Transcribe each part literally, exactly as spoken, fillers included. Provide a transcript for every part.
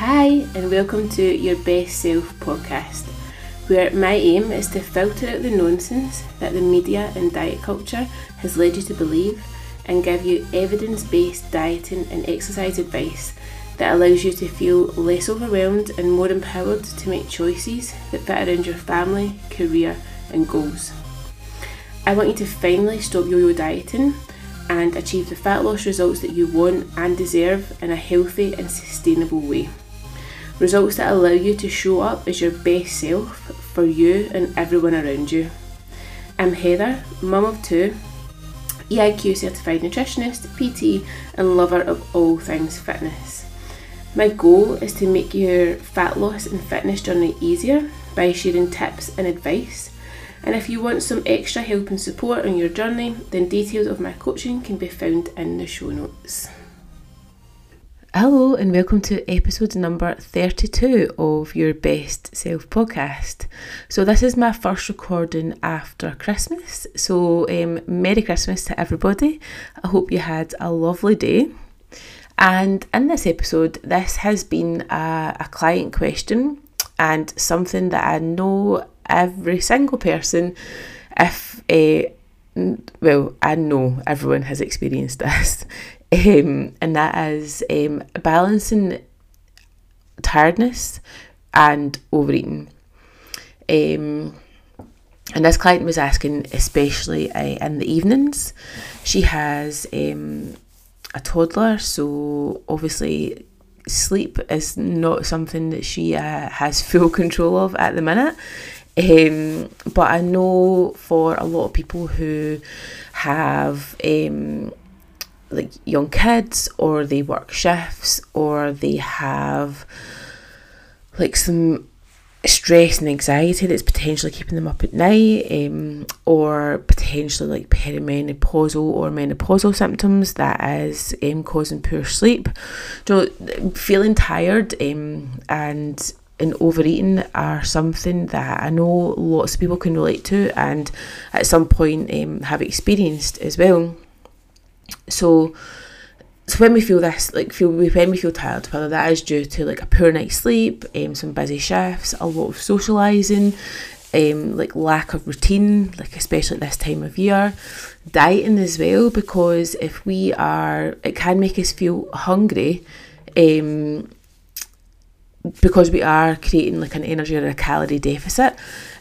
Hi and welcome to Your Best Self podcast, where my aim is to filter out the nonsense that the media and diet culture has led you to believe and give you evidence-based dieting and exercise advice that allows you to feel less overwhelmed and more empowered to make choices that fit around your family, career and goals. I want you to finally stop yo-yo dieting and achieve the fat loss results that you want and deserve in a healthy and sustainable way. Results that allow you to show up as your best self for you and everyone around you. I'm Heather, mum of two, E I Q certified nutritionist, P T and lover of all things fitness. My goal is to make your fat loss and fitness journey easier by sharing tips and advice. And if you want some extra help and support on your journey, then details of my coaching can be found in the show notes. Hello and welcome to episode number thirty-two of Your Best Self podcast. So this is my first recording after Christmas. So um, Merry Christmas to everybody. I hope you had a lovely day. And in this episode, this has been a, a client question and something that I know every single person, if, uh, well, I know everyone has experienced this, um, and that is um, balancing tiredness and overeating. Um, and this client was asking, especially uh, in the evenings. She has um, a toddler, so obviously sleep is not something that she uh, has full control of at the minute. Um, but I know for a lot of people who have um, like young kids, or they work shifts, or they have like some stress and anxiety that's potentially keeping them up at night, um, or potentially like perimenopausal or menopausal symptoms that is um, causing poor sleep. You know, feeling tired um, and and overeating are something that I know lots of people can relate to and at some point um, have experienced as well. So, so when we feel this, like feel when we feel tired, whether that is due to like a poor night's sleep, um, some busy shifts, a lot of socialising, um, like lack of routine, like especially at this time of year, dieting as well, because if we are, it can make us feel hungry, um, because we are creating like an energy or a calorie deficit,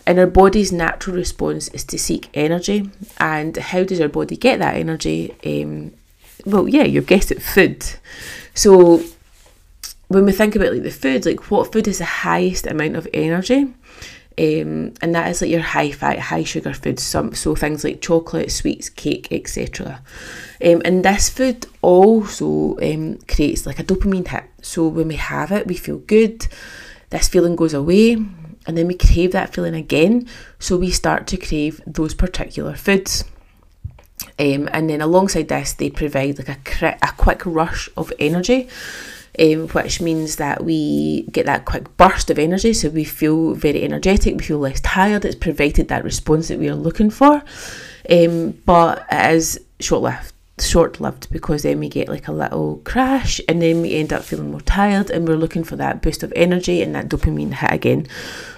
and our body's natural response is to seek energy. And how does our body get that energy? Um, well, yeah, you've guessed it, food. So when we think about like the food, like what food is the highest amount of energy? Um, and that is like your high fat, high sugar foods, some, so things like chocolate, sweets, cake, et cetera. Um, and this food also um, creates like a dopamine hit. So when we have it, we feel good, this feeling goes away, and then we crave that feeling again. So we start to crave those particular foods. Um, and then alongside this, they provide like a, cri- a quick rush of energy. Um, which means that we get that quick burst of energy, so we feel very energetic, we feel less tired. It's provided that response that we are looking for, um, but it is short-lived, short-lived because then we get like a little crash, and then we end up feeling more tired, and we're looking for that boost of energy and that dopamine hit again.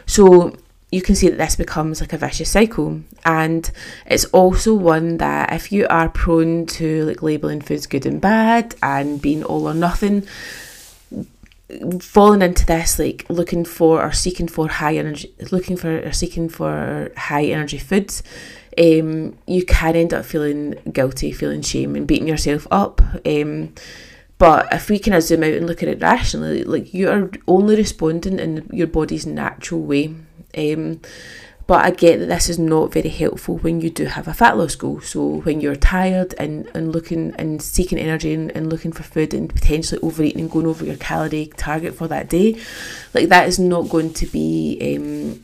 So you can see that this becomes like a vicious cycle, and it's also one that if you are prone to like labelling foods good and bad and being all or nothing, falling into this like looking for or seeking for high energy, looking for or seeking for high energy foods, um, you can end up feeling guilty, feeling shame, and beating yourself up. Um, But if we kind of zoom out and look at it rationally, like you are only responding in your body's natural way. Um, but I get that this is not very helpful when you do have a fat loss goal. So when you're tired and, and looking and seeking energy and, and looking for food and potentially overeating and going over your calorie target for that day, like that is not going to be um,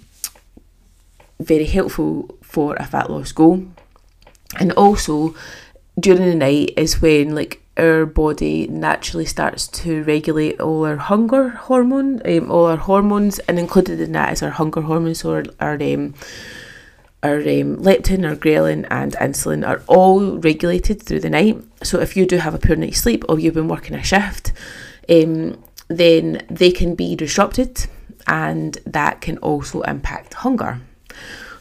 very helpful for a fat loss goal. And also during the night is when like our body naturally starts to regulate all our hunger hormone, um, all our hormones, and included in that is our hunger hormones, so our, our, um, our um, leptin, our ghrelin and insulin are all regulated through the night. So if you do have a poor night's sleep or you've been working a shift, um, then they can be disrupted, and that can also impact hunger.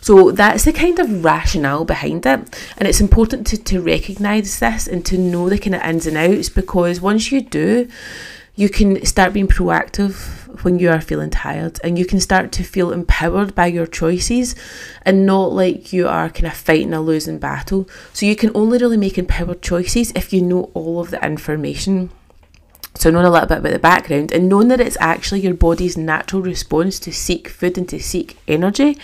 So that's the kind of rationale behind it, and it's important to, to recognise this and to know the kind of ins and outs, because once you do, you can start being proactive when you are feeling tired, and you can start to feel empowered by your choices and not like you are kind of fighting a losing battle. So you can only really make empowered choices if you know all of the information. So knowing a little bit about the background and knowing that it's actually your body's natural response to seek food and to seek energy,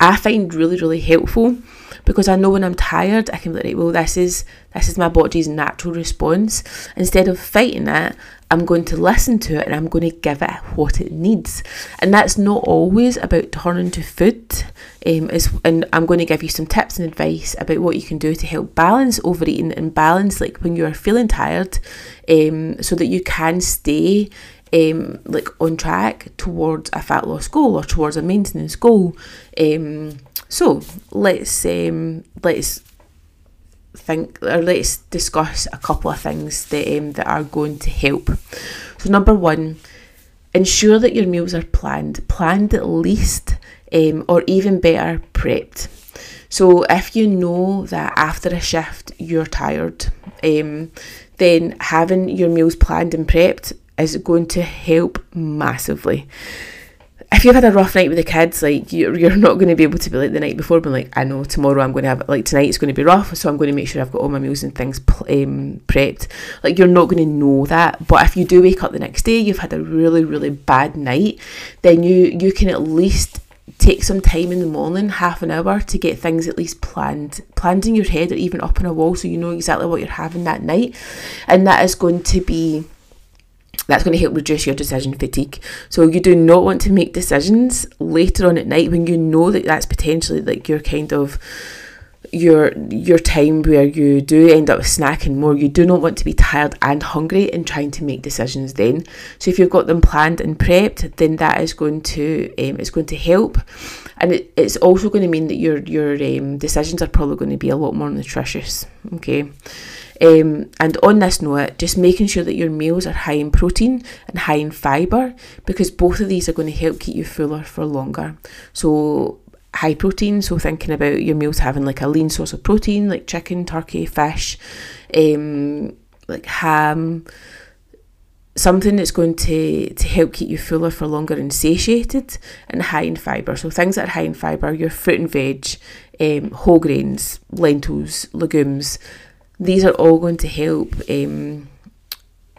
I find really, really helpful, because I know when I'm tired, I can be like, well, this is this is my body's natural response. Instead of fighting it, I'm going to listen to it and I'm going to give it what it needs. And that's not always about turning to food. Um, it's, and I'm going to give you some tips and advice about what you can do to help balance overeating and balance like when you're feeling tired, um, so that you can stay um, like on track towards a fat loss goal or towards a maintenance goal. Um, so let's um, let's think or let's discuss a couple of things that um, that are going to help. So number one, ensure that your meals are planned, planned at least, um, or even better, prepped. So if you know that after a shift you're tired, um, then having your meals planned and prepped is going to help massively. If you've had a rough night with the kids, like you're, you're not going to be able to be like the night before being like, I know tomorrow I'm going to have, like tonight's going to be rough, so I'm going to make sure I've got all my meals and things um, prepped. Like you're not going to know that, but if you do wake up the next day, you've had a really, really bad night, then you, you can at least take some time in the morning, half an hour, to get things at least planned, planned in your head or even up on a wall so you know exactly what you're having that night. And that is going to be That's going to help reduce your decision fatigue. So you do not want to make decisions later on at night when you know that that's potentially like your kind of your your time where you do end up snacking more. You do not want to be tired and hungry and trying to make decisions then. So if you've got them planned and prepped, then that is going to um, it's going to help, and it, it's also going to mean that your your um, decisions are probably going to be a lot more nutritious. Okay. Um, and on this note, just making sure that your meals are high in protein and high in fibre, because both of these are going to help keep you fuller for longer. So high protein, so thinking about your meals having like a lean source of protein, like chicken, turkey, fish, um, like ham, something that's going to, to help keep you fuller for longer and satiated, and high in fibre. So things that are high in fibre, your fruit and veg, um, whole grains, lentils, legumes. These are all going to help. Um,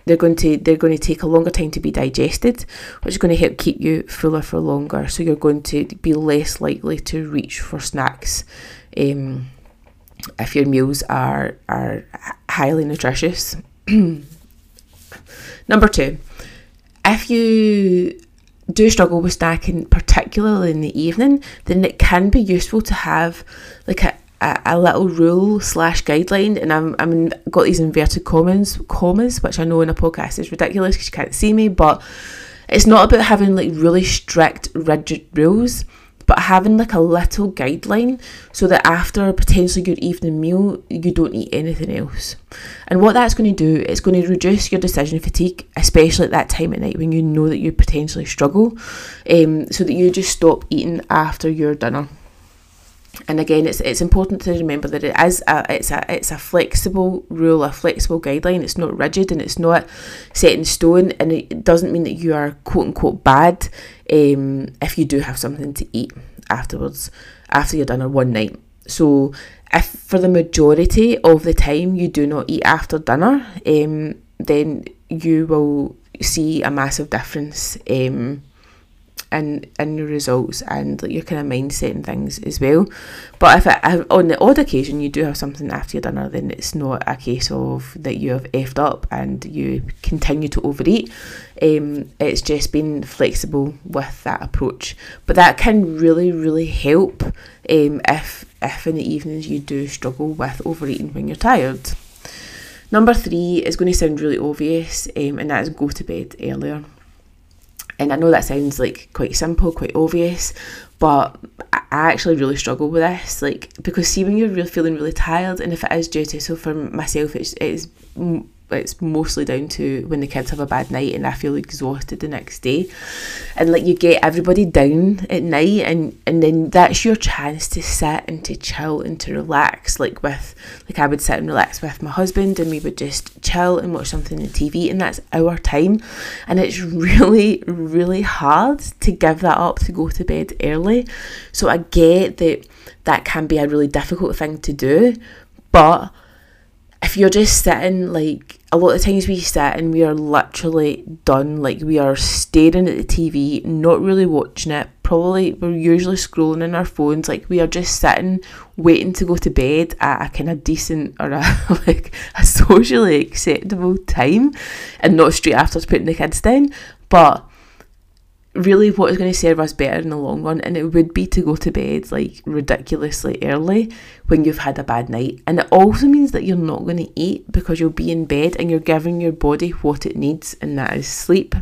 they're going to they're going to take a longer time to be digested, which is going to help keep you fuller for longer. So you're going to be less likely to reach for snacks um, if your meals are are highly nutritious. Number two, if you do struggle with snacking, particularly in the evening, then it can be useful to have like a A, a little rule slash guideline, and I'm I'm got these inverted commas commas, which I know in a podcast is ridiculous because you can't see me, but it's not about having like really strict, rigid rules, but having like a little guideline so that after potentially your evening meal, you don't eat anything else. And what that's going to do is going to reduce your decision fatigue, especially at that time at night when you know that you potentially struggle, um, so that you just stop eating after your dinner. And again, it's it's important to remember that it is a it's a it's a flexible rule, a flexible guideline. It's not rigid and it's not set in stone, and it doesn't mean that you are quote unquote bad um, if you do have something to eat afterwards after your dinner one night. So, if for the majority of the time you do not eat after dinner, um, then you will see a massive difference. Um, And, and your results and like your kind of mindset and things as well. But if it, on the odd occasion you do have something after your dinner, then it's not a case of that you have effed up and you continue to overeat. Um, it's just been flexible with that approach. But that can really, really help um, if, if in the evenings you do struggle with overeating when you're tired. Number three is going to sound really obvious, um, and that is go to bed earlier. And I know that sounds like quite simple, quite obvious, but I actually really struggle with this, like because see when you're really feeling really tired, and if it is due to, so for myself, it's, it's it's mostly down to when the kids have a bad night and I feel exhausted the next day. And like, you get everybody down at night, and and then that's your chance to sit and to chill and to relax. Like with like I would sit and relax with my husband, and we would just chill and watch something on T V, and that's our time. And it's really really hard to give that up, to go to bed early. So I get that that can be a really difficult thing to do, but if you're just sitting, like, a lot of times we sit and we are literally done, like, we are staring at the T V, not really watching it, probably, we're usually scrolling in our phones, like, we are just sitting, waiting to go to bed at a kind of decent, or a, like, a socially acceptable time, and not straight after putting the kids down, but really what is going to serve us better in the long run, and it would be to go to bed like ridiculously early when you've had a bad night. And it also means that you're not going to eat, because you'll be in bed and you're giving your body what it needs, and that is sleep.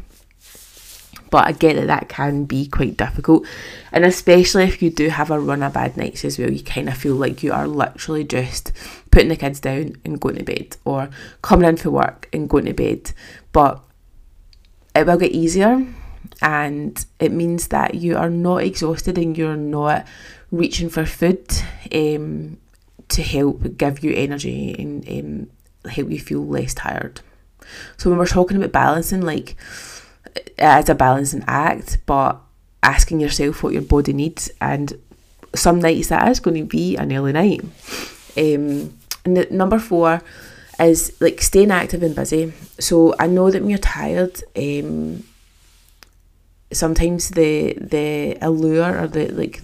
But I get that that can be quite difficult, and especially if you do have a run of bad nights as well, you kind of feel like you are literally just putting the kids down and going to bed, or coming in for work and going to bed. But it will get easier, and it means that you are not exhausted and you're not reaching for food um, to help give you energy and um, help you feel less tired. So when we're talking about balancing, like, it is a balancing act, but asking yourself what your body needs, and some nights that is going to be an early night. Um, and the, number four is like staying active and busy. So I know that when you're tired, um, sometimes the the allure, or the, like,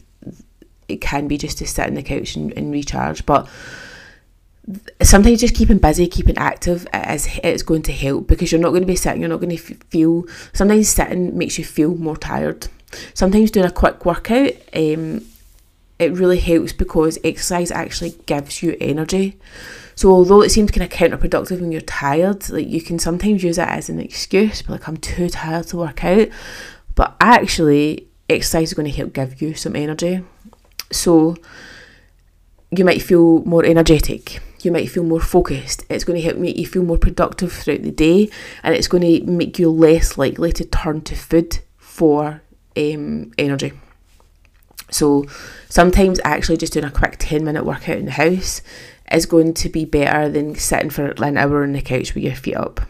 it can be just to sit on the couch and, and recharge, but sometimes just keeping busy, keeping active is it's going to help, because you're not going to be sitting, you're not going to feel, sometimes sitting makes you feel more tired. Sometimes doing a quick workout, um, it really helps, because exercise actually gives you energy. So although it seems kind of counterproductive when you're tired, like, you can sometimes use it as an excuse, but like, I'm too tired to work out. But actually, exercise is going to help give you some energy. So you might feel more energetic. You might feel more focused. It's going to help make you feel more productive throughout the day. And it's going to make you less likely to turn to food for um, energy. So sometimes actually just doing a quick ten minute workout in the house is going to be better than sitting for an hour on the couch with your feet up.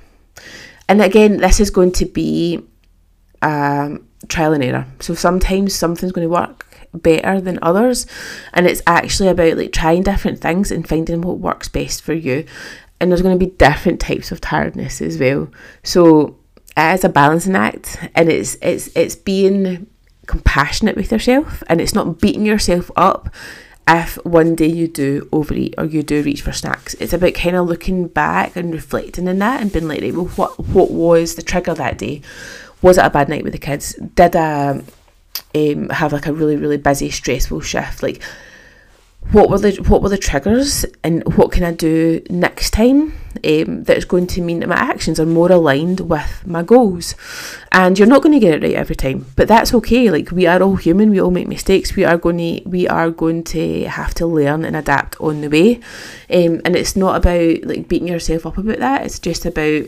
And again, this is going to be Um, trial and error. So sometimes something's going to work better than others, and it's actually about like trying different things and finding what works best for you. And there's going to be different types of tiredness as well. So it is a balancing act, and it's it's it's being compassionate with yourself, and it's not beating yourself up if one day you do overeat or you do reach for snacks. It's about kind of looking back and reflecting on that and being like, well, what what was the trigger that day? Was it a bad night with the kids? Did I um, have like a really, really busy, stressful shift? Like, what were the what were the triggers, and what can I do next time um, that's going to mean that my actions are more aligned with my goals? And you're not going to get it right every time, but that's okay. Like, we are all human. We all make mistakes. We are going to we are going to have to learn and adapt on the way. Um, and it's not about like beating yourself up about that. It's just about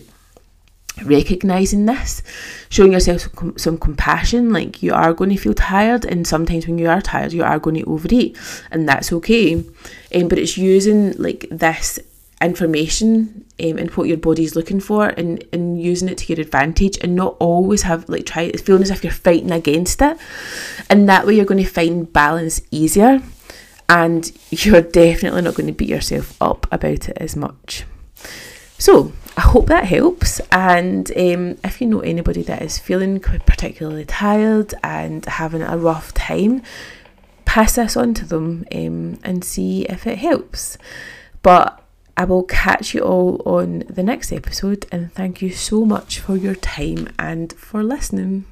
recognising this, showing yourself some, com- some compassion. Like, you are going to feel tired, and sometimes when you are tired you are going to overeat, and that's okay. Um, but it's using like this information um, and what your body's looking for, and, and using it to your advantage, and not always have like try feeling as if you're fighting against it. And that way you're going to find balance easier, and you're definitely not going to beat yourself up about it as much. So I hope that helps, and um, if you know anybody that is feeling particularly tired and having a rough time, pass this on to them um, and see if it helps. But I will catch you all on the next episode, and thank you so much for your time and for listening.